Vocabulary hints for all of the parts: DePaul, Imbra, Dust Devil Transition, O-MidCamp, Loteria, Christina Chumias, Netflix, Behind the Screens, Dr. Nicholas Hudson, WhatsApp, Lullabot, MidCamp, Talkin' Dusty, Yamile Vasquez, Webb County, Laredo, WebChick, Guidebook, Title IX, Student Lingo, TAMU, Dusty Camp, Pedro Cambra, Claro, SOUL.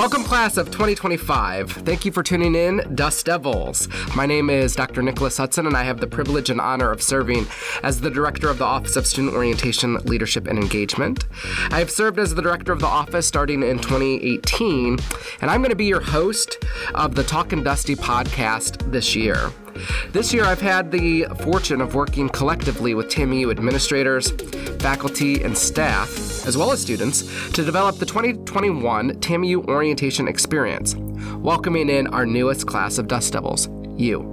Welcome class of 2025. Thank you for tuning in, Dust Devils. My name is Dr. Nicholas Hudson, and I have the privilege and honor of serving as the Director of the Office of Student Orientation, Leadership, and Engagement. I have served as the Director of the Office starting in 2018, and I'm going to be your host of the Talkin' Dusty podcast this year. This year, I've had the fortune of working collectively with TAMU administrators, faculty, and staff, as well as students, to develop the 2021 TAMU orientation experience, welcoming in our newest class of Dust Devils, you.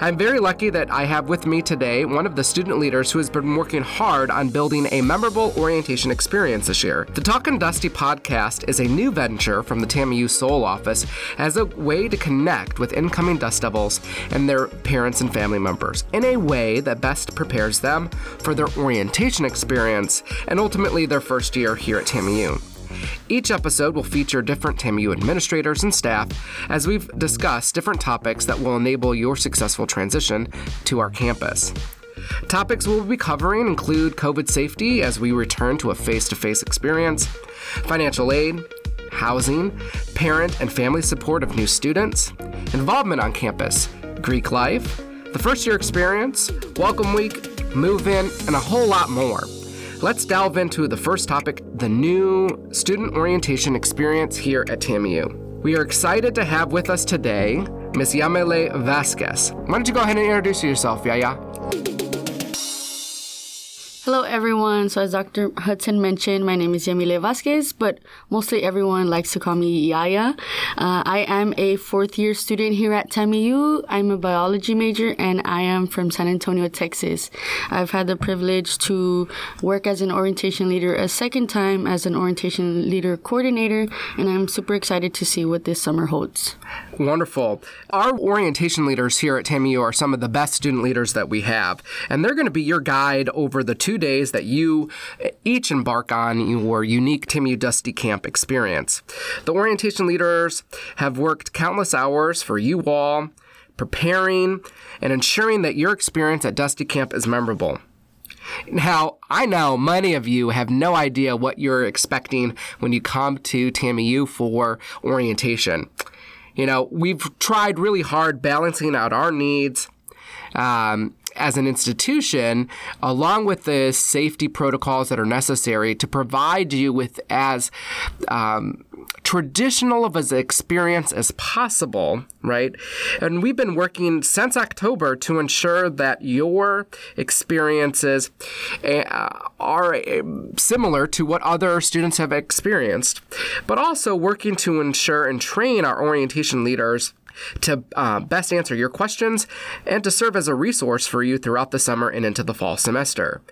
I'm very lucky that I have with me today one of the student leaders who has been working hard on building a memorable orientation experience this year. The Talkin' Dusty podcast is a new venture from the TAMU SOUL office as a way to connect with incoming Dust Devils and their parents and family members in a way that best prepares them for their orientation experience and ultimately their first year here at TAMU. Each episode will feature different TAMU administrators and staff as we've discussed different topics that will enable your successful transition to our campus. Topics we'll be covering include COVID safety as we return to a face-to-face experience, financial aid, housing, parent and family support of new students, involvement on campus, Greek life, the first-year experience, welcome week, move-in, and a whole lot more. Let's delve into the first topic, the new student orientation experience here at TAMU. We are excited to have with us today, Ms. Yamile Vasquez. Why don't you go ahead and introduce yourself, Yaya? Hello, everyone. So as Dr. Hudson mentioned, my name is Yamile Vasquez, but mostly everyone likes to call me Yaya. I am a fourth-year student here at TAMU. I'm a biology major, and I am from San Antonio, Texas. I've had the privilege to work as an orientation leader a second time as an orientation leader coordinator, and I'm super excited to see what this summer holds. Wonderful. Our orientation leaders here at TAMU are some of the best student leaders that we have, and they're going to be your guide over the 2 days that you each embark on your unique TAMU Dusty Camp experience. The orientation leaders have worked countless hours for you all, preparing and ensuring that your experience at Dusty Camp is memorable. Now, I know many of you have no idea what you're expecting when you come to TAMU for orientation. You know, we've tried really hard balancing out our needs, as an institution, along with the safety protocols that are necessary to provide you with as traditional of an experience as possible, right? And we've been working since October to ensure that your experiences are similar to what other students have experienced, but also working to ensure and train our orientation leaders to best answer your questions and to serve as a resource for you throughout the summer and into the fall semester.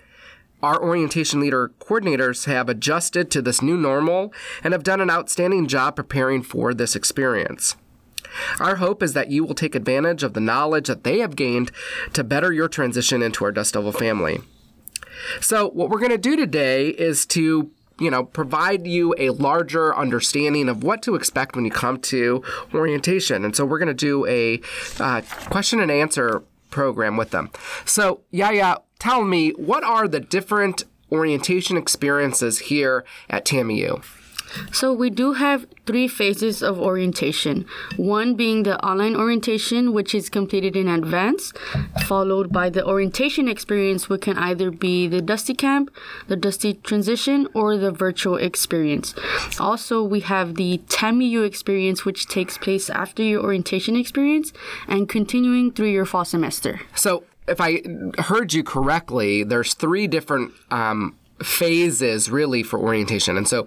Our orientation leader coordinators have adjusted to this new normal and have done an outstanding job preparing for this experience. Our hope is that you will take advantage of the knowledge that they have gained to better your transition into our Dust Devil family. So what we're going to do today is to provide you a larger understanding of what to expect when you come to orientation. And so we're going to do a question and answer program with them. So, Yaya, tell me, what are the different orientation experiences here at TAMU? So we do have three phases of orientation, one being the online orientation, which is completed in advance, followed by the orientation experience, which can either be the Dusty Camp, the Dusty Transition, or the virtual experience. Also, we have the TAMU experience, which takes place after your orientation experience and continuing through your fall semester. So if I heard you correctly, there's three different phases really for orientation. And so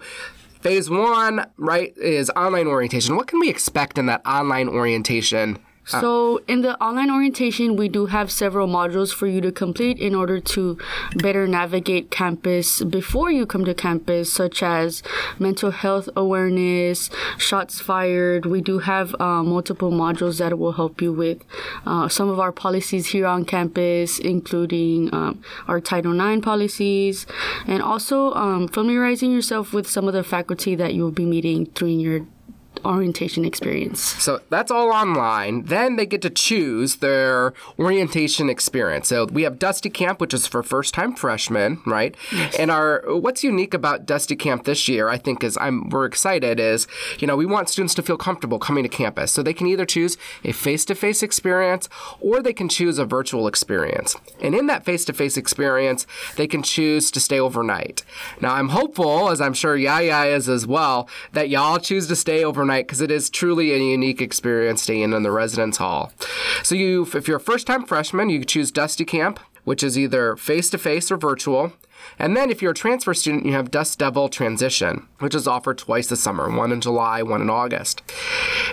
phase one, right, is online orientation. What can we expect in that online orientation? So in the online orientation, we do have several modules for you to complete in order to better navigate campus before you come to campus, such as mental health awareness, shots fired. We do have multiple modules that will help you with some of our policies here on campus, including our Title IX policies, and also familiarizing yourself with some of the faculty that you'll be meeting during your orientation experience. So that's all online. Then they get to choose their orientation experience. So we have Dusty Camp, which is for first-time freshmen, right? Yes. And our what's unique about Dusty Camp this year, I think, is we're excited is, you know, we want students to feel comfortable coming to campus. So they can either choose a face-to-face experience or they can choose a virtual experience. And in that face-to-face experience, they can choose to stay overnight. Now, I'm hopeful, as I'm sure Yaya is as well, that y'all choose to stay overnight because it is truly a unique experience staying in the residence hall. So if you're a first-time freshman, you choose Dusty Camp, which is either face-to-face or virtual. And then if you're a transfer student, you have Dust Devil Transition, which is offered twice this summer, one in July, one in August.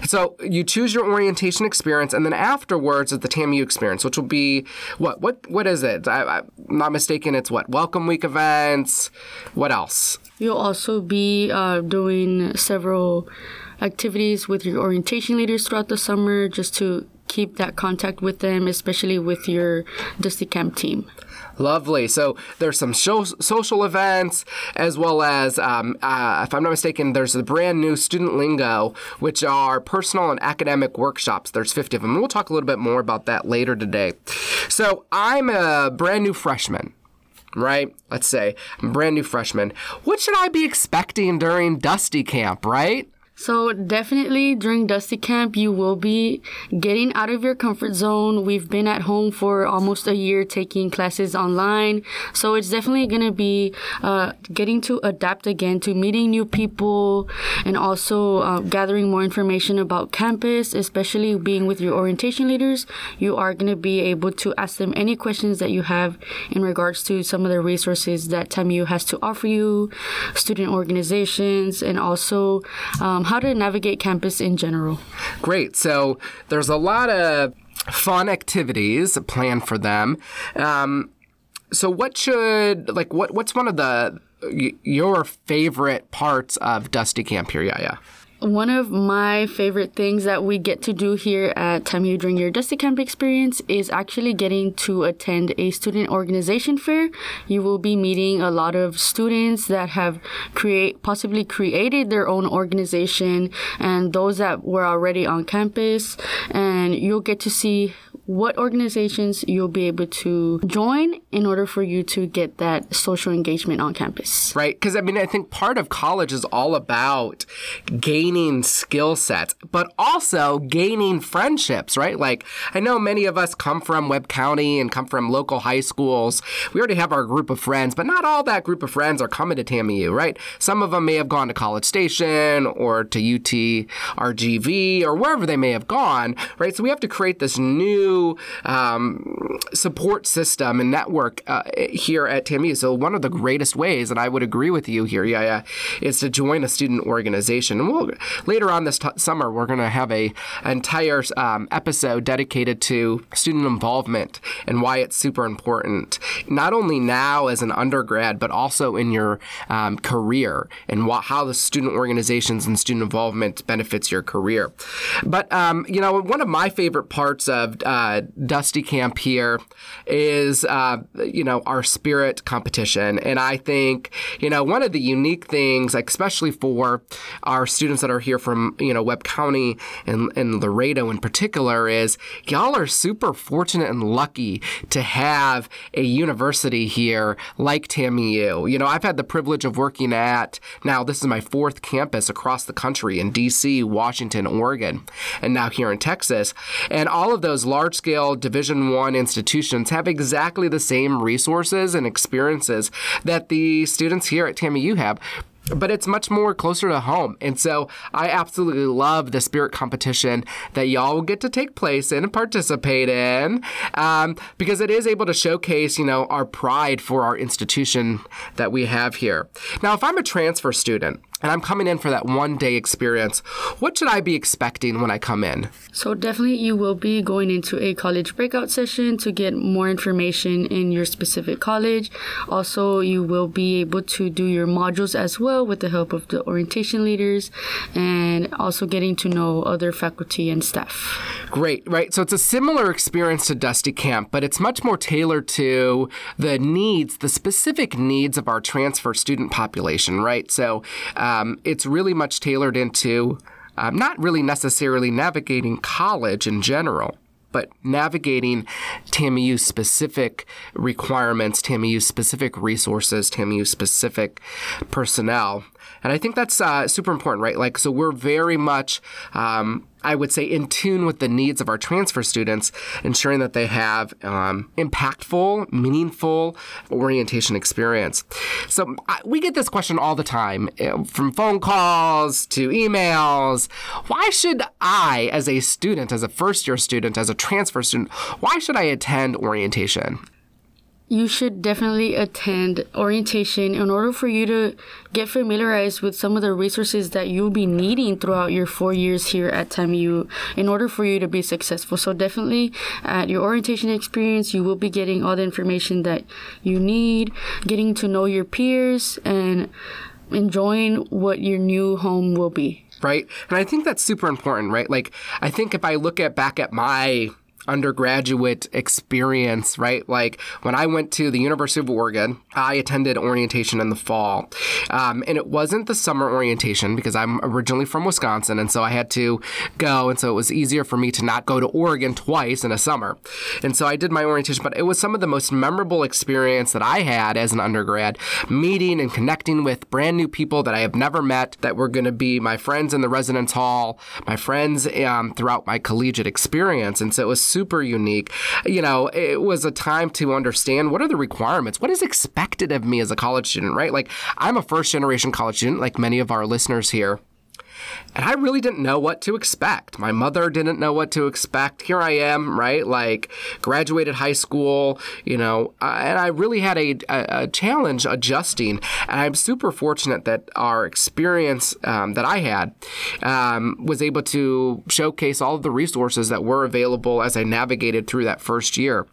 So you choose your orientation experience, and then afterwards is the TAMU experience, which will be, what is it? I'm not mistaken, it's what? Welcome Week events. What else? You'll also be doing several activities with your orientation leaders throughout the summer just to keep that contact with them, especially with your Dusty Camp team. Lovely. So there's some social events, as well as, if I'm not mistaken, there's the brand new Student Lingo, which are personal and academic workshops. There's 50 of them. And we'll talk a little bit more about that later today. So I'm a brand new freshman, right? Let's say I'm a brand new freshman. What should I be expecting during Dusty Camp, right? So definitely during Dusty Camp, you will be getting out of your comfort zone. We've been at home for almost a year taking classes online. So it's definitely going to be getting to adapt again to meeting new people and also gathering more information about campus, especially being with your orientation leaders. You are going to be able to ask them any questions that you have in regards to some of the resources that TAMU has to offer you, student organizations, and also how to navigate campus in general. Great. So there's a lot of fun activities planned for them. So what should, like, what's one of your favorite parts of Dusty Camp here, Yaya? One of my favorite things that we get to do here at TAMU during your Dusty Camp experience is actually getting to attend a student organization fair. You will be meeting a lot of students that have possibly created their own organization and those that were already on campus, and you'll get to see what organizations you'll be able to join in order for you to get that social engagement on campus. Right, because I mean, I think part of college is all about gaining skill sets, but also gaining friendships, right? Like, I know many of us come from Webb County and come from local high schools. We already have our group of friends, but not all that group of friends are coming to TAMU, right? Some of them may have gone to College Station or to UT or GV or wherever they may have gone, right? So we have to create this new support system and network here at TAMU. So one of the greatest ways, and I would agree with you here, Yaya, is to join a student organization. And later on this summer, we're going to have an entire episode dedicated to student involvement and why it's super important, not only now as an undergrad, but also in your career and how the student organizations and student involvement benefits your career. But, you know, one of my favorite parts of Dusty Camp here is, you know, our spirit competition. And I think, you know, one of the unique things, like especially for our students that are here from, you know, Webb County and Laredo in particular, is y'all are super fortunate and lucky to have a university here like TAMU. You know, I've had the privilege of working at, now this is my fourth campus across the country in D.C., Washington, Oregon, and now here in Texas. And all of those large-scale Division I institutions have exactly the same resources and experiences that the students here at TAMU have, but it's much more closer to home. And so I absolutely love the spirit competition that y'all get to take place in and participate in, because it is able to showcase, you know, our pride for our institution that we have here. Now, if I'm a transfer student and I'm coming in for that one-day experience, what should I be expecting when I come in? So definitely you will be going into a college breakout session to get more information in your specific college. Also, you will be able to do your modules as well with the help of the orientation leaders and also getting to know other faculty and staff. Great, right? So it's a similar experience to Dusty Camp, but it's much more tailored to the needs, the specific needs of our transfer student population, right? So it's really much tailored into not really necessarily navigating college in general, but navigating TAMU-specific requirements, TAMU-specific resources, TAMU-specific personnel. And I think that's super important, right? Like, so we're very much, I would say, in tune with the needs of our transfer students, ensuring that they have impactful, meaningful orientation experience. So we get this question all the time, from phone calls to emails. Why should I, as a student, as a first-year student, as a transfer student, why should I attend orientation? You should definitely attend orientation in order for you to get familiarized with some of the resources that you'll be needing throughout your 4 years here at TAMU in order for you to be successful. So definitely at your orientation experience, you will be getting all the information that you need, getting to know your peers, and enjoying what your new home will be. Right. And I think that's super important, right? Like, I think if I look back at my undergraduate experience, right? Like when I went to the University of Oregon, I attended orientation in the fall. And it wasn't the summer orientation because I'm originally from Wisconsin. And so I had to go. And so it was easier for me to not go to Oregon twice in a summer. And so I did my orientation, but it was some of the most memorable experience that I had as an undergrad, meeting and connecting with brand new people that I have never met that were going to be my friends in the residence hall, my friends throughout my collegiate experience. And so it was super unique. You know, it was a time to understand what are the requirements, what is expected of me as a college student, right? Like, I'm a first-generation college student, like many of our listeners here. And I really didn't know what to expect. My mother didn't know what to expect. Here I am, right? Like, graduated high school, you know, and I really had a challenge adjusting. And I'm super fortunate that our experience that I had was able to showcase all of the resources that were available as I navigated through that first year.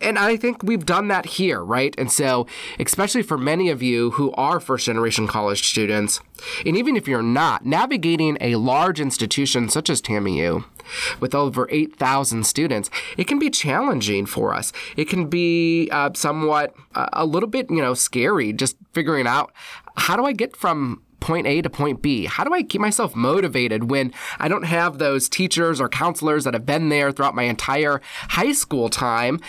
And I think we've done that here, right? And so, especially for many of you who are first-generation college students, and even if you're not, navigating a large institution such as TAMU with over 8,000 students, it can be challenging for us. It can be somewhat a little bit, you know, scary, just figuring out, how do I get from point A to point B? How do I keep myself motivated when I don't have those teachers or counselors that have been there throughout my entire high school time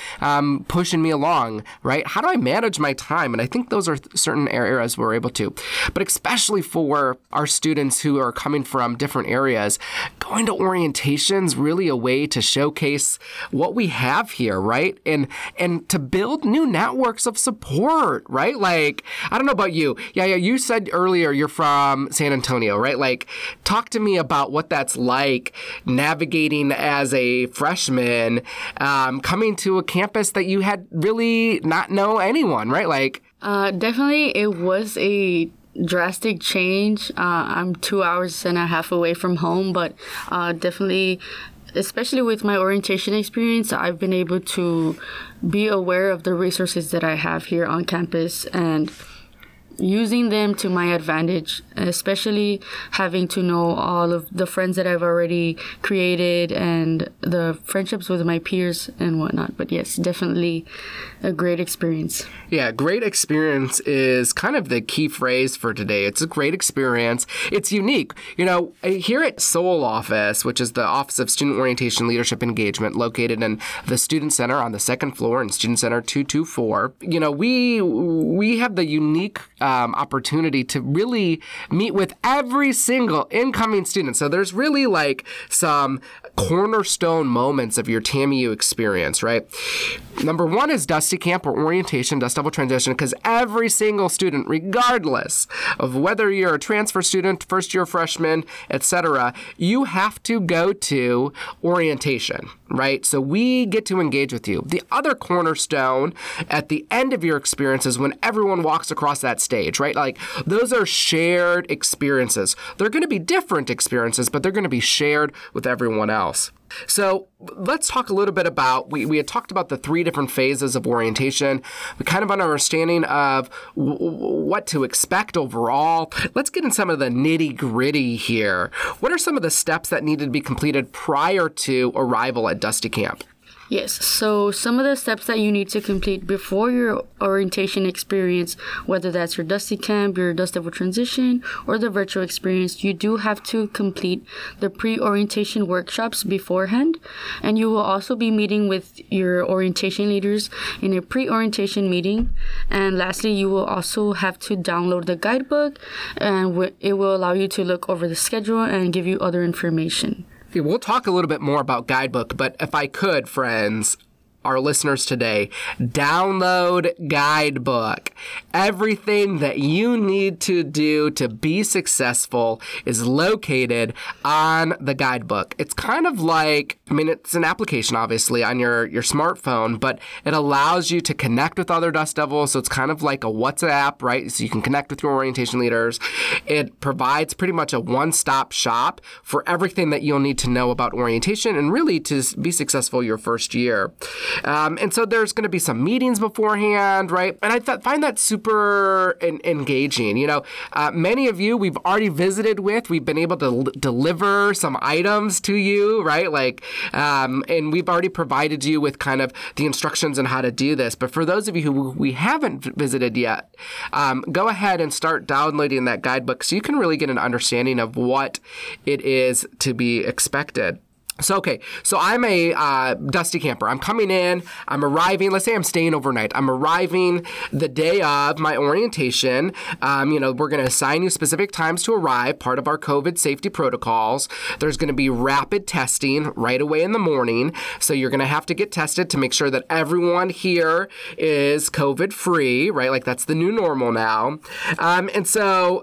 pushing me along, right? How do I manage my time? And I think those are certain areas we're able to. But especially for our students who are coming from different areas, going to orientation's really a way to showcase what we have here, right? And to build new networks of support, right? Like, I don't know about you. Yeah, you said earlier you're from San Antonio, right? Like, talk to me about what that's like navigating as a freshman, coming to a campus that you had really not know anyone, right? Like, definitely it was a drastic change. I'm 2.5 hours away from home, but definitely, especially with my orientation experience, I've been able to be aware of the resources that I have here on campus and using them to my advantage, especially having to know all of the friends that I've already created and the friendships with my peers and whatnot. But yes, definitely a great experience. Yeah, great experience is kind of the key phrase for today. It's a great experience. It's unique. You know, here at SOUL office, which is the Office of Student Orientation Leadership Engagement, located in the Student Center on the second floor in Student Center 224, you know, we have the unique opportunity to really meet with every single incoming student. So there's really like some cornerstone moments of your TAMU experience, right? Number one is Dusty Camp or Orientation, Dust Devil Transition, because every single student, regardless of whether you're a transfer student, first-year freshman, etc., you have to go to orientation, right? So we get to engage with you. The other cornerstone at the end of your experience is when everyone walks across that stage, right? Like, those are shared experiences. They're going to be different experiences, but they're going to be shared with everyone else. So let's talk a little bit about, we had talked about the three different phases of orientation, we kind of an understanding of what to expect overall. Let's get in some of the nitty-gritty here. What are some of the steps that needed to be completed prior to arrival at Dusty Camp? Yes, so some of the steps that you need to complete before your orientation experience, whether that's your Dusty Camp, your Dust Devil Transition, or the virtual experience, you do have to complete the pre-orientation workshops beforehand, and you will also be meeting with your orientation leaders in a pre-orientation meeting. And lastly, you will also have to download the guidebook, and it will allow you to look over the schedule and give you other information. Okay, we'll talk a little bit more about Guidebook, but if I could, friends, our listeners today, download Guidebook. Everything that you need to do to be successful is located on the Guidebook. It's kind of like, I mean, it's an application, obviously, on your smartphone, but it allows you to connect with other Dust Devils. So it's kind of like a WhatsApp, right? So you can connect with your orientation leaders. It provides pretty much a one-stop shop for everything that you'll need to know about orientation and really to be successful your first year. And so there's going to be some meetings beforehand, right? And I find that super engaging. You know, many of you we've already visited with. We've been able to deliver some items to you, right? Like, and we've already provided you with kind of the instructions on how to do this. But for those of you who we haven't visited yet, go ahead and start downloading that guidebook so you can really get an understanding of what it is to be expected. So I'm a Dusty camper. I'm coming in. I'm arriving. Let's say I'm staying overnight. I'm arriving the day of my orientation. You know, we're going to assign you specific times to arrive, part of our COVID safety protocols. There's going to be rapid testing right away in the morning. So you're going to have to get tested to make sure that everyone here is COVID-free, right? Like that's the new normal now. So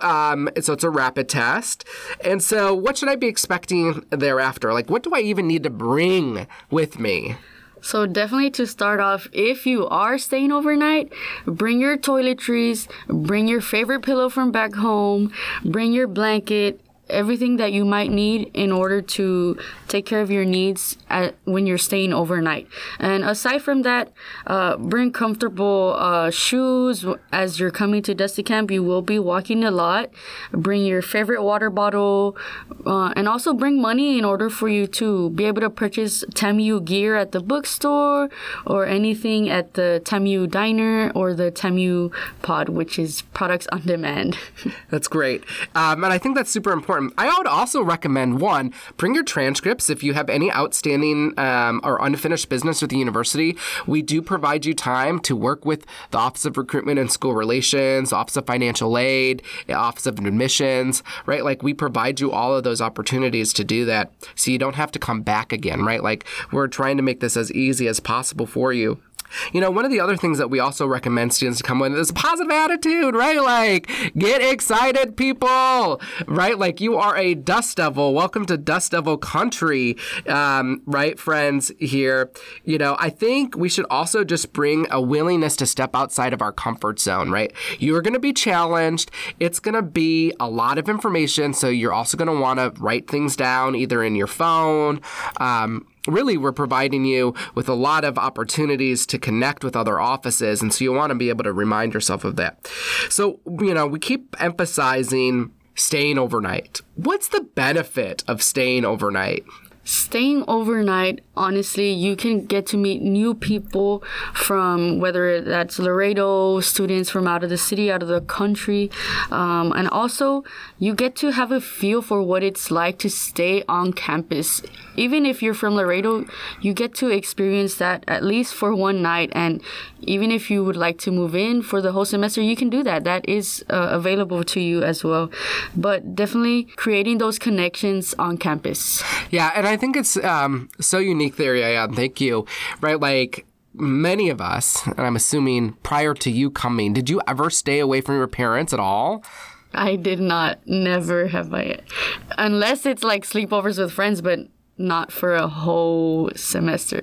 it's a rapid test. And so what should I be expecting thereafter? Like, what do I even need to bring with me? So definitely to start off, if you are staying overnight, bring your toiletries, bring your favorite pillow from back home, bring your blanket, everything that you might need in order to take care of your needs when you're staying overnight. And aside from that, bring comfortable shoes. As you're coming to Dusty Camp, you will be walking a lot. Bring your favorite water bottle, and also bring money in order for you to be able to purchase TAMU gear at the bookstore or anything at the TAMU diner or the TAMU pod, which is products on demand. That's great. And I think that's super important. I would also recommend, one, bring your transcripts. If you have any outstanding or unfinished business with the university, we do provide you time to work with the Office of Recruitment and School Relations, Office of Financial Aid, Office of Admissions, right? Like, we provide you all of those opportunities to do that so you don't have to come back again, right? Like, we're trying to make this as easy as possible for you. You know, one of the other things that we also recommend students to come with is a positive attitude, right? Like, get excited, people, right? Like, you are a Dust Devil. Welcome to Dust Devil country, right, friends here. You know, I think we should also just bring a willingness to step outside of our comfort zone, right? You're going to be challenged. It's going to be a lot of information, so you're also going to want to write things down either in your phone, really, we're providing you with a lot of opportunities to connect with other offices, and so you want to be able to remind yourself of that. So, you know, we keep emphasizing staying overnight. What's the benefit of staying overnight? Staying overnight, honestly, you can get to meet new people from, whether that's Laredo, students from out of the city, out of the country. And also, you get to have a feel for what it's like to stay on campus. Even if you're from Laredo, you get to experience that at least for one night. And even if you would like to move in for the whole semester, you can do that. That is available to you as well. But definitely creating those connections on campus. Yeah, and I think it's so unique there, Yayan. Thank you. Right, like many of us, and I'm assuming prior to you coming, did you ever stay away from your parents at all? I did not. Never have I. Unless it's like sleepovers with friends, but not for a whole semester.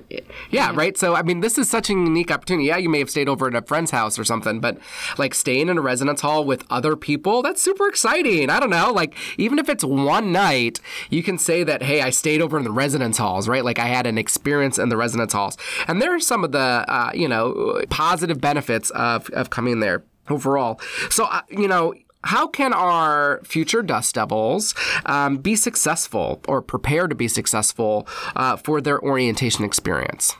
Yeah, right? So, I mean, this is such a unique opportunity. Yeah, you may have stayed over at a friend's house or something, but, like, staying in a residence hall with other people, that's super exciting. I don't know. Like, even if it's one night, you can say that, hey, I stayed over in the residence halls, right? Like, I had an experience in the residence halls. And there are some of the, you know, positive benefits of coming there overall. So, you know, how can our future Dust Devils be successful or prepare to be successful for their orientation experience?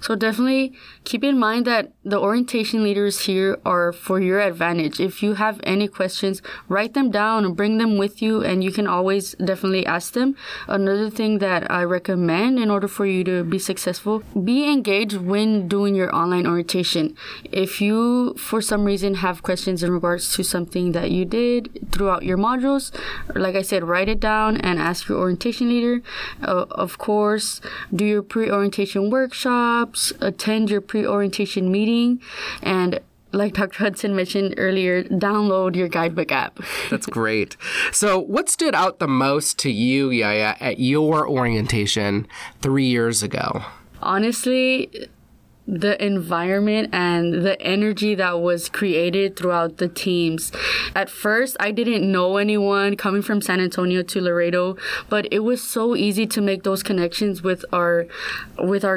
So definitely keep in mind that the orientation leaders here are for your advantage. If you have any questions, write them down and bring them with you, and you can always definitely ask them. Another thing that I recommend in order for you to be successful, be engaged when doing your online orientation. If you, for some reason, have questions in regards to something that you did throughout your modules, like I said, write it down and ask your orientation leader. Of course, do your pre-orientation workshops, attend your pre-orientation meeting, and like Dr. Hudson mentioned earlier, download your Guidebook app. That's great. So what stood out the most to you, Yaya, at your orientation 3 years ago? Honestly, the environment and the energy that was created throughout the teams. At first, I didn't know anyone coming from San Antonio to Laredo, but it was so easy to make those connections with our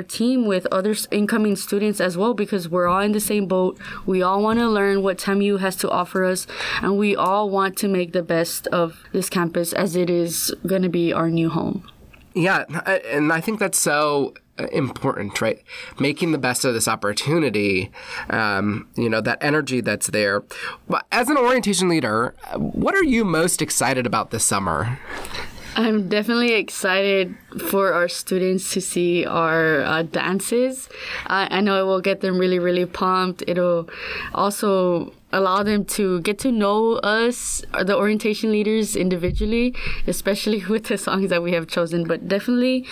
team, with other incoming students as well, because we're all in the same boat. We all want to learn what TAMU has to offer us, and we all want to make the best of this campus as it is going to be our new home. Yeah, and I think that's so important, right? Making the best of this opportunity, that energy that's there. But as an orientation leader, what are you most excited about this summer? I'm definitely excited for our students to see our dances. I know it will get them really, really pumped. It'll also allow them to get to know us, the orientation leaders, individually, especially with the songs that we have chosen. But definitely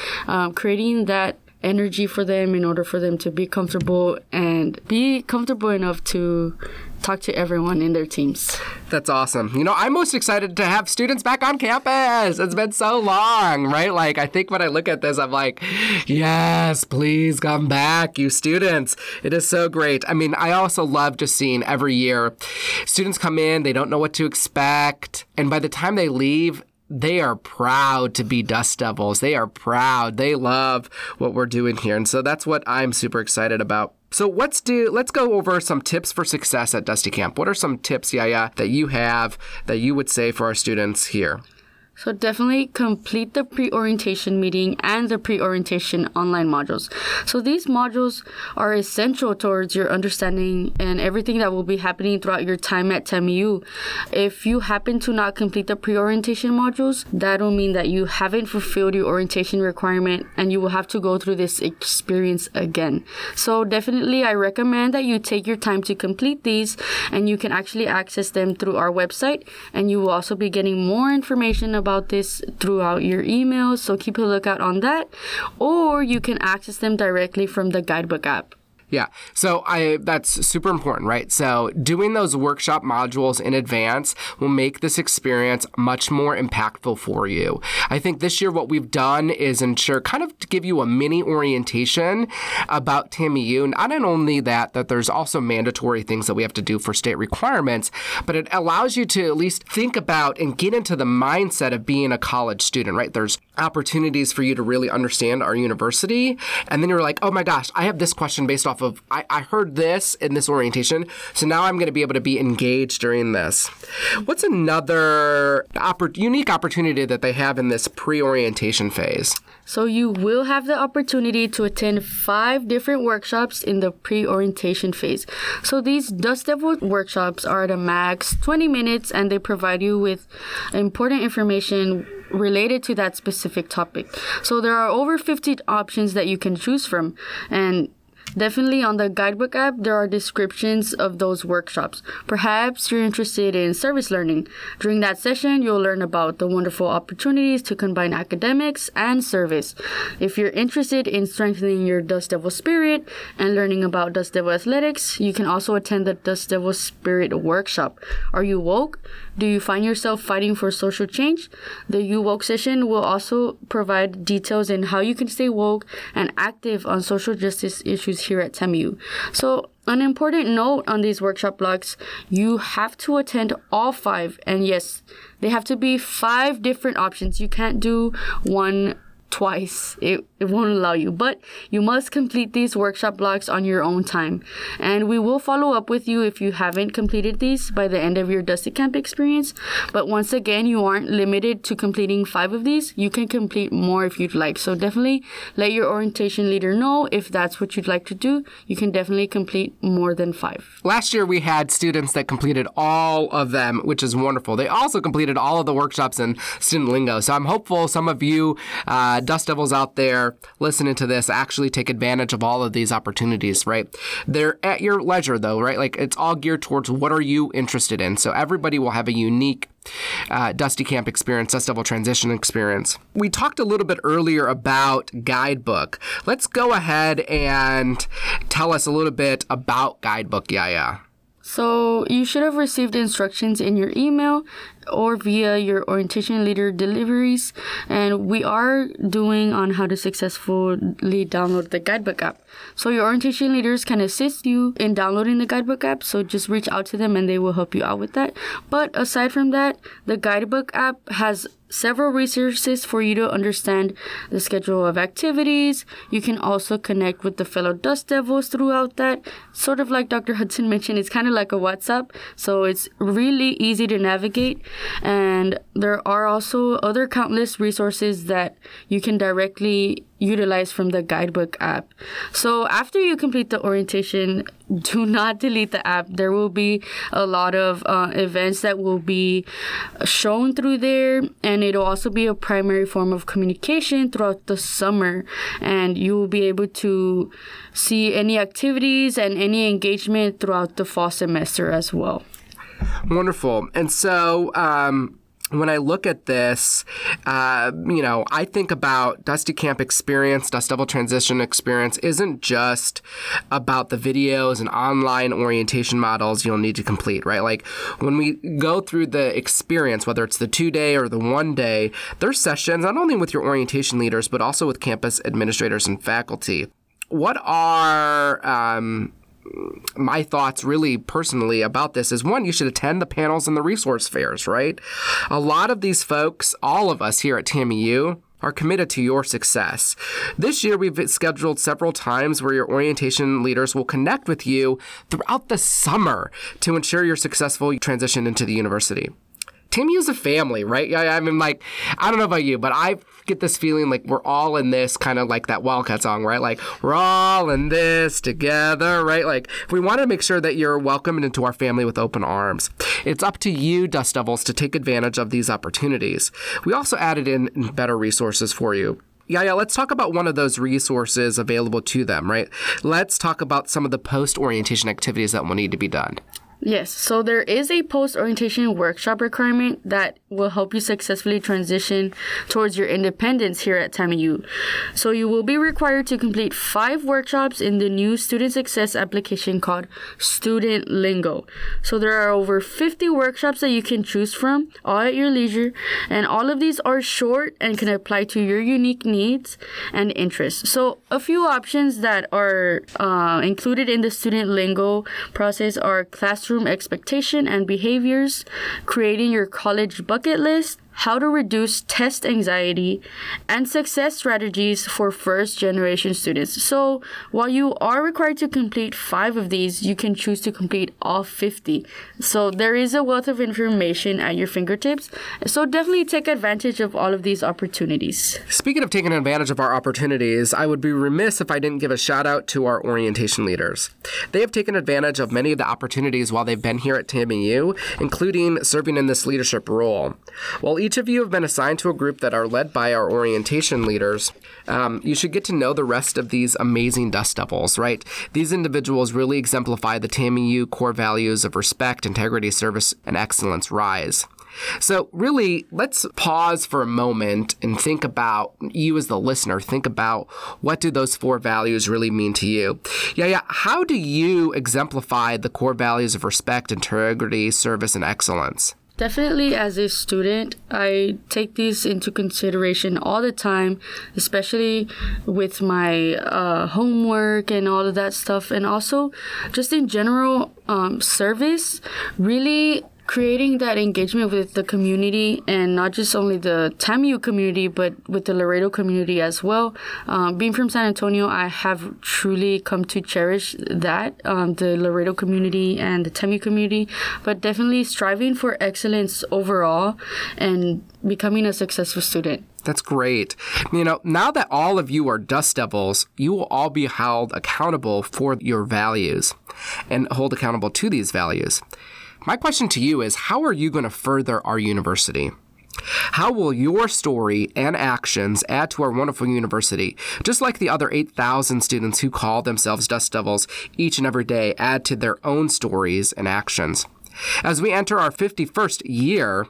creating that energy for them in order for them to be comfortable and be comfortable enough to talk to everyone in their teams. That's awesome. I'm most excited to have students back on campus. It's been so long, right? Like, I think when I look at this, I'm like, yes, please come back, you students. It is so great. I mean, I also love just seeing every year students come in, they don't know what to expect, and by the time they leave, they are proud to be Dust Devils. They are proud. They love what we're doing here. And so that's what I'm super excited about. So let's go over some tips for success at Dusty Camp. What are some tips, Yaya, that you have that you would say for our students here? So definitely complete the pre-orientation meeting and the pre-orientation online modules. So these modules are essential towards your understanding and everything that will be happening throughout your time at TAMU. If you happen to not complete the pre-orientation modules, that'll mean that you haven't fulfilled your orientation requirement and you will have to go through this experience again. So definitely I recommend that you take your time to complete these, and you can actually access them through our website, and you will also be getting more information about this throughout your emails, so keep a lookout on that, or you can access them directly from the Guidebook app. Yeah, so that's super important, right? So doing those workshop modules in advance will make this experience much more impactful for you. I think this year what we've done is ensure, kind of to give you a mini orientation about TAMU. Not only that there's also mandatory things that we have to do for state requirements, but it allows you to at least think about and get into the mindset of being a college student, right? There's opportunities for you to really understand our university. And then you're like, oh my gosh, I have this question based off of, I heard this in this orientation, so now I'm going to be able to be engaged during this. What's another unique opportunity that they have in this pre-orientation phase? So you will have the opportunity to attend 5 different workshops in the pre-orientation phase. So these Dust Devil workshops are at a max 20 minutes, and they provide you with important information related to that specific topic. So there are over 50 options that you can choose from, and definitely on the Guidebook app, there are descriptions of those workshops. Perhaps you're interested in service learning. During that session, you'll learn about the wonderful opportunities to combine academics and service. If you're interested in strengthening your Dust Devil spirit and learning about Dust Devil athletics, you can also attend the Dust Devil Spirit workshop. Are you woke? Do you find yourself fighting for social change? The You Woke session will also provide details in how you can stay woke and active on social justice issues here at TAMU. So an important note on these workshop blocks, you have to attend all 5. And yes, they have to be 5 different options. You can't do one twice. It won't allow you, but you must complete these workshop blocks on your own time. And we will follow up with you if you haven't completed these by the end of your Dusty Camp experience. But once again, you aren't limited to completing 5 of these. You can complete more if you'd like. So definitely let your orientation leader know if that's what you'd like to do. You can definitely complete more than 5. Last year, we had students that completed all of them, which is wonderful. They also completed all of the workshops in Student Lingo. So I'm hopeful some of you Dust Devils out there listening to this actually take advantage of all of these opportunities, right? They're at your leisure, though, right? Like, it's all geared towards what are you interested in. So everybody will have a unique Dusty Camp experience, Dust Devil Transition experience. We talked a little bit earlier about Guidebook. Let's go ahead and tell us a little bit about Guidebook, Yaya. So you should have received instructions in your email or via your orientation leader deliveries, and we are doing on how to successfully download the Guidebook app. So your orientation leaders can assist you in downloading the Guidebook app, so just reach out to them and they will help you out with that. But aside from that, the Guidebook app has several resources for you to understand the schedule of activities. You can also connect with the fellow Dust Devils throughout that. Sort of like Dr. Hudson mentioned, it's kind of like a WhatsApp, so it's really easy to navigate. And there are also other countless resources that you can directly utilize from the Guidebook app. So after you complete the orientation, do not delete the app. There will be a lot of events that will be shown through there, and it'll also be a primary form of communication throughout the summer, and you will be able to see any activities and any engagement throughout the fall semester as well. Wonderful. And so when I look at this, I think about Dusty Camp experience, Dust Devil Transition experience isn't just about the videos and online orientation models you'll need to complete, right? Like when we go through the experience, whether it's the 2-day or the 1-day, there's sessions not only with your orientation leaders, but also with campus administrators and faculty. What are my thoughts really personally about this is, one, you should attend the panels and the resource fairs, right? A lot of these folks, all of us here at TAMU, are committed to your success. This year, we've scheduled several times where your orientation leaders will connect with you throughout the summer to ensure your successful transition into the university. TAMU is a family, right? I mean, like, I don't know about you, but I get this feeling like we're all in this, kind of like that Wildcat song, right? Like, we're all in this together, right? Like, we want to make sure that you're welcomed into our family with open arms. It's up to you, Dust Devils, to take advantage of these opportunities. We also added in better resources for you. Yeah, let's talk about one of those resources available to them, right? Let's talk about some of the post-orientation activities that will need to be done. Yes, so there is a post-orientation workshop requirement that will help you successfully transition towards your independence here at TAMU. So you will be required to complete 5 workshops in the new student success application called Student Lingo. So there are over 50 workshops that you can choose from, all at your leisure, and all of these are short and can apply to your unique needs and interests. So a few options that are included in the Student Lingo process are classroom expectation and behaviors, creating your college bucket list, how to reduce test anxiety, and success strategies for first-generation students. So while you are required to complete 5 of these, you can choose to complete all 50. So there is a wealth of information at your fingertips. So definitely take advantage of all of these opportunities. Speaking of taking advantage of our opportunities, I would be remiss if I didn't give a shout-out to our orientation leaders. They have taken advantage of many of the opportunities while they've been here at TAMU, including serving in this leadership role. While each of you have been assigned to a group that are led by our orientation leaders, you should get to know the rest of these amazing Dust Devils, right? These individuals really exemplify the TAMU core values of respect, integrity, service, and excellence rise. So really, let's pause for a moment and think about you as the listener. Think about what do those 4 values really mean to you? Yeah. How do you exemplify the core values of respect, integrity, service, and excellence? Definitely as a student, I take these into consideration all the time, especially with my homework and all of that stuff. And also just in general, service really creating that engagement with the community, and not just only the TAMU community, but with the Laredo community as well. Being from San Antonio, I have truly come to cherish that, the Laredo community and the TAMU community, but definitely striving for excellence overall and becoming a successful student. That's great. You know, now that all of you are Dust Devils, you will all be held accountable for your values and hold accountable to these values. My question to you is, how are you going to further our university? How will your story and actions add to our wonderful university? Just like the other 8,000 students who call themselves Dust Devils each and every day add to their own stories and actions. As we enter our 51st year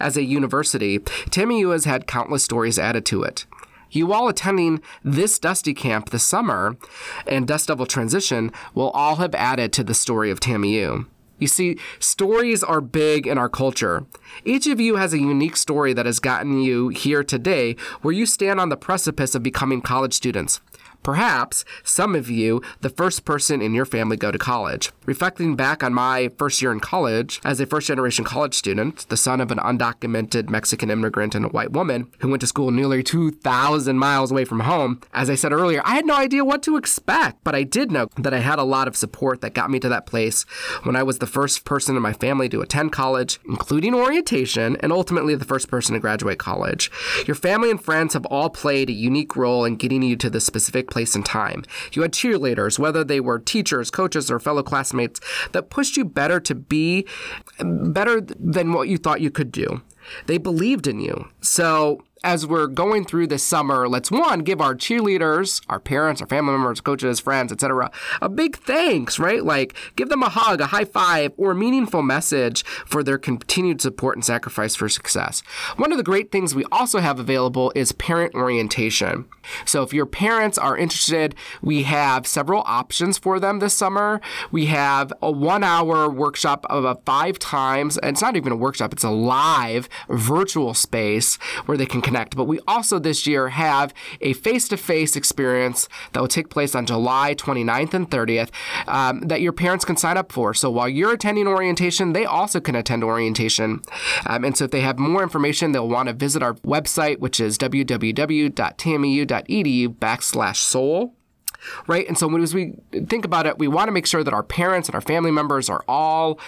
as a university, TAMU has had countless stories added to it. You all attending this Dusty Camp this summer and Dust Devil Transition will all have added to the story of TAMU. You see, stories are big in our culture. Each of you has a unique story that has gotten you here today, where you stand on the precipice of becoming college students. Perhaps, some of you, the first person in your family go to college. Reflecting back on my first year in college, as a first-generation college student, the son of an undocumented Mexican immigrant and a white woman who went to school nearly 2,000 miles away from home, as I said earlier, I had no idea what to expect, but I did know that I had a lot of support that got me to that place when I was the first person in my family to attend college, including orientation, and ultimately the first person to graduate college. Your family and friends have all played a unique role in getting you to this specific place and time. You had cheerleaders, whether they were teachers, coaches, or fellow classmates, that pushed you better to be better than what you thought you could do. They believed in you. So as we're going through this summer, let's, one, give our cheerleaders, our parents, our family members, coaches, friends, etc., a big thanks, right? Like, give them a hug, a high five, or a meaningful message for their continued support and sacrifice for success. One of the great things we also have available is parent orientation. So if your parents are interested, we have several options for them this summer. We have a 1-hour workshop of five times, and it's not even a workshop, it's a live virtual space where they can connect. But we also this year have a face-to-face experience that will take place on July 29th and 30th that your parents can sign up for. So while you're attending orientation, they also can attend orientation. And so if they have more information, they'll want to visit our website, which is www.tamu.edu/soul. Right? And so as we think about it, we want to make sure that our parents and our family members are all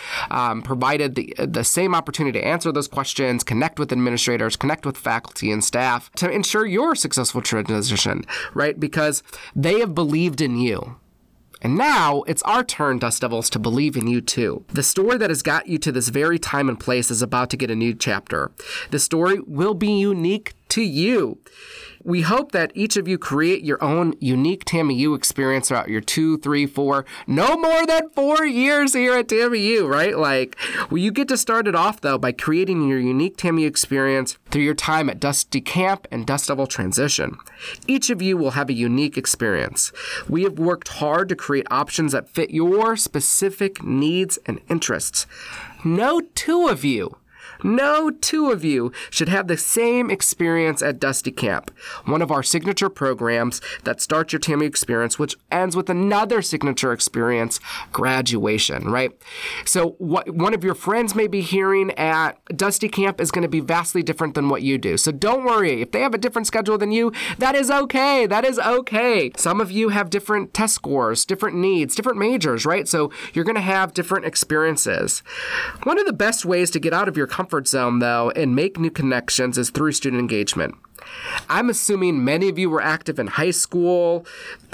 provided the same opportunity to answer those questions, connect with administrators, connect with faculty and staff to ensure your successful transition, right? Because they have believed in you. And now it's our turn, Dust Devils, to believe in you too. The story that has got you to this very time and place is about to get a new chapter. The story will be unique to you. We hope that each of you create your own unique TAMU experience throughout your 2, 3, 4, no more than 4 years here at TAMU, right? Like, well, you get to start it off, though, by creating your unique TAMU experience through your time at Dusty Camp and Dust Devil Transition. Each of you will have a unique experience. We have worked hard to create options that fit your specific needs and interests. No two of you should have the same experience at Dusty Camp, one of our signature programs that starts your TAMU experience, which ends with another signature experience, graduation, right? So what one of your friends may be hearing at Dusty Camp is going to be vastly different than what you do. So don't worry. If they have a different schedule than you, that is okay. That is okay. Some of you have different test scores, different needs, different majors, right? So you're going to have different experiences. One of the best ways to get out of your comfort zone, though, and make new connections is through student engagement. I'm assuming many of you were active in high school,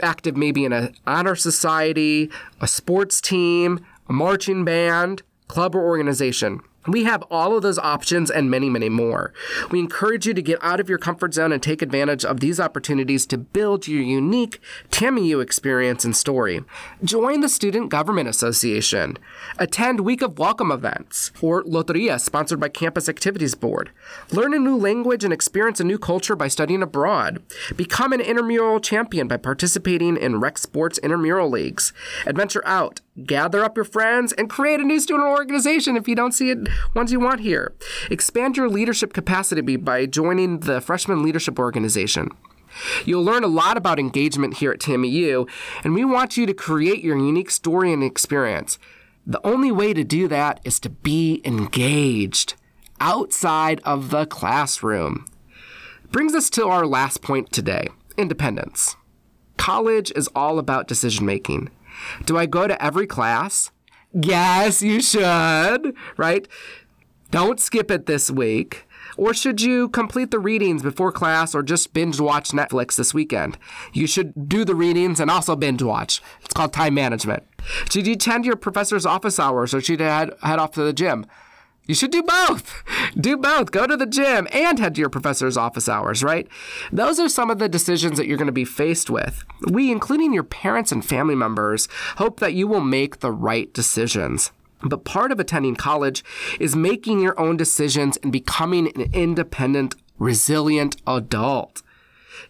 active maybe in an honor society, a sports team, a marching band, club, or organization. We have all of those options and many, many more. We encourage you to get out of your comfort zone and take advantage of these opportunities to build your unique TAMU experience and story. Join the Student Government Association. Attend Week of Welcome events or Loteria, sponsored by Campus Activities Board. Learn a new language and experience a new culture by studying abroad. Become an intramural champion by participating in rec sports intramural leagues. Adventure out. Gather up your friends and create a new student organization if you don't see it ones you want here. Expand your leadership capacity by joining the Freshman Leadership Organization. You'll learn a lot about engagement here at TAMU, and we want you to create your unique story and experience. The only way to do that is to be engaged outside of the classroom. Brings us to our last point today, independence. College is all about decision making. Do I go to every class? Yes, you should, right? Don't skip it this week. Or should you complete the readings before class or just binge watch Netflix this weekend? You should do the readings and also binge watch. It's called time management. Should you attend your professor's office hours or should you head off to the gym? You should do both. Do both. Go to the gym and head to your professor's office hours, right? Those are some of the decisions that you're going to be faced with. We, including your parents and family members, hope that you will make the right decisions. But part of attending college is making your own decisions and becoming an independent, resilient adult.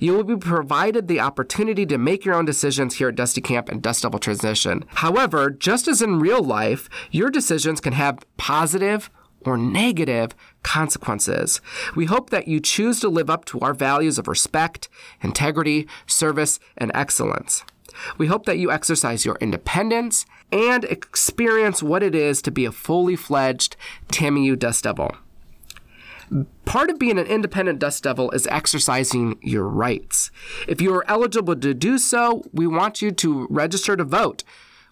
You will be provided the opportunity to make your own decisions here at Dusty Camp and Dust Devil Transition. However, just as in real life, your decisions can have positive or negative consequences. We hope that you choose to live up to our values of respect, integrity, service, and excellence. We hope that you exercise your independence and experience what it is to be a fully fledged TAMU Dust Devil. Part of being an independent Dust Devil is exercising your rights. If you are eligible to do so, we want you to register to vote.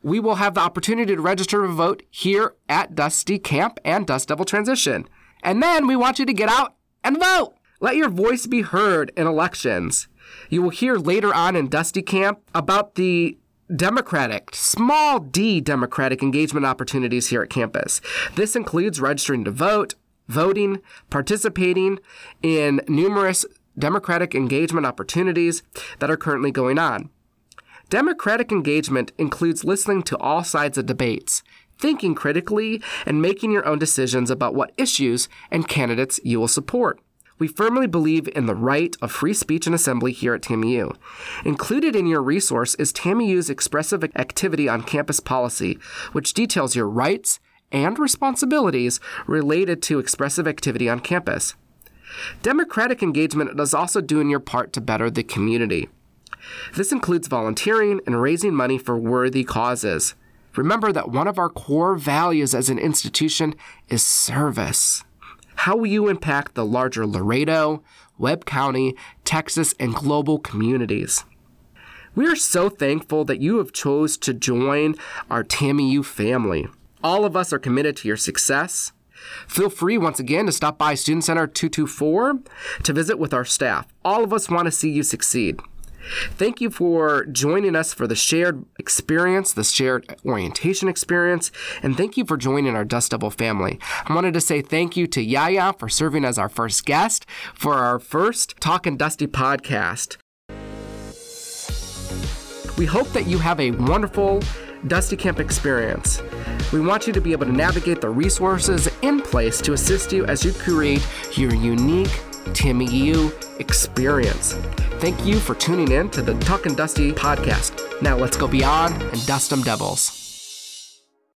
We will have the opportunity to register to vote here at Dusty Camp and Dust Devil Transition. And then we want you to get out and vote. Let your voice be heard in elections. You will hear later on in Dusty Camp about the Democratic, small d Democratic engagement opportunities here at campus. This includes registering to vote, voting, participating in numerous Democratic engagement opportunities that are currently going on. Democratic engagement includes listening to all sides of debates, thinking critically, and making your own decisions about what issues and candidates you will support. We firmly believe in the right of free speech and assembly here at TAMU. Included in your resource is TAMU's expressive activity on campus policy, which details your rights and responsibilities related to expressive activity on campus. Democratic engagement is also doing your part to better the community. This includes volunteering and raising money for worthy causes. Remember that one of our core values as an institution is service. How will you impact the larger Laredo, Webb County, Texas, and global communities? We are so thankful that you have chosen to join our TAMU family. All of us are committed to your success. Feel free once again to stop by Student Center 224 to visit with our staff. All of us want to see you succeed. Thank you for joining us for the shared experience, the shared orientation experience, and thank you for joining our Dust Devil family. I wanted to say thank you to Yaya for serving as our first guest for our first Talkin' Dusty podcast. We hope that you have a wonderful Dusty Camp experience. We want you to be able to navigate the resources in place to assist you as you create your unique TAMU experience. Thank you for tuning in to the Talkin' Dusty podcast. Now let's go beyond and dust them devils.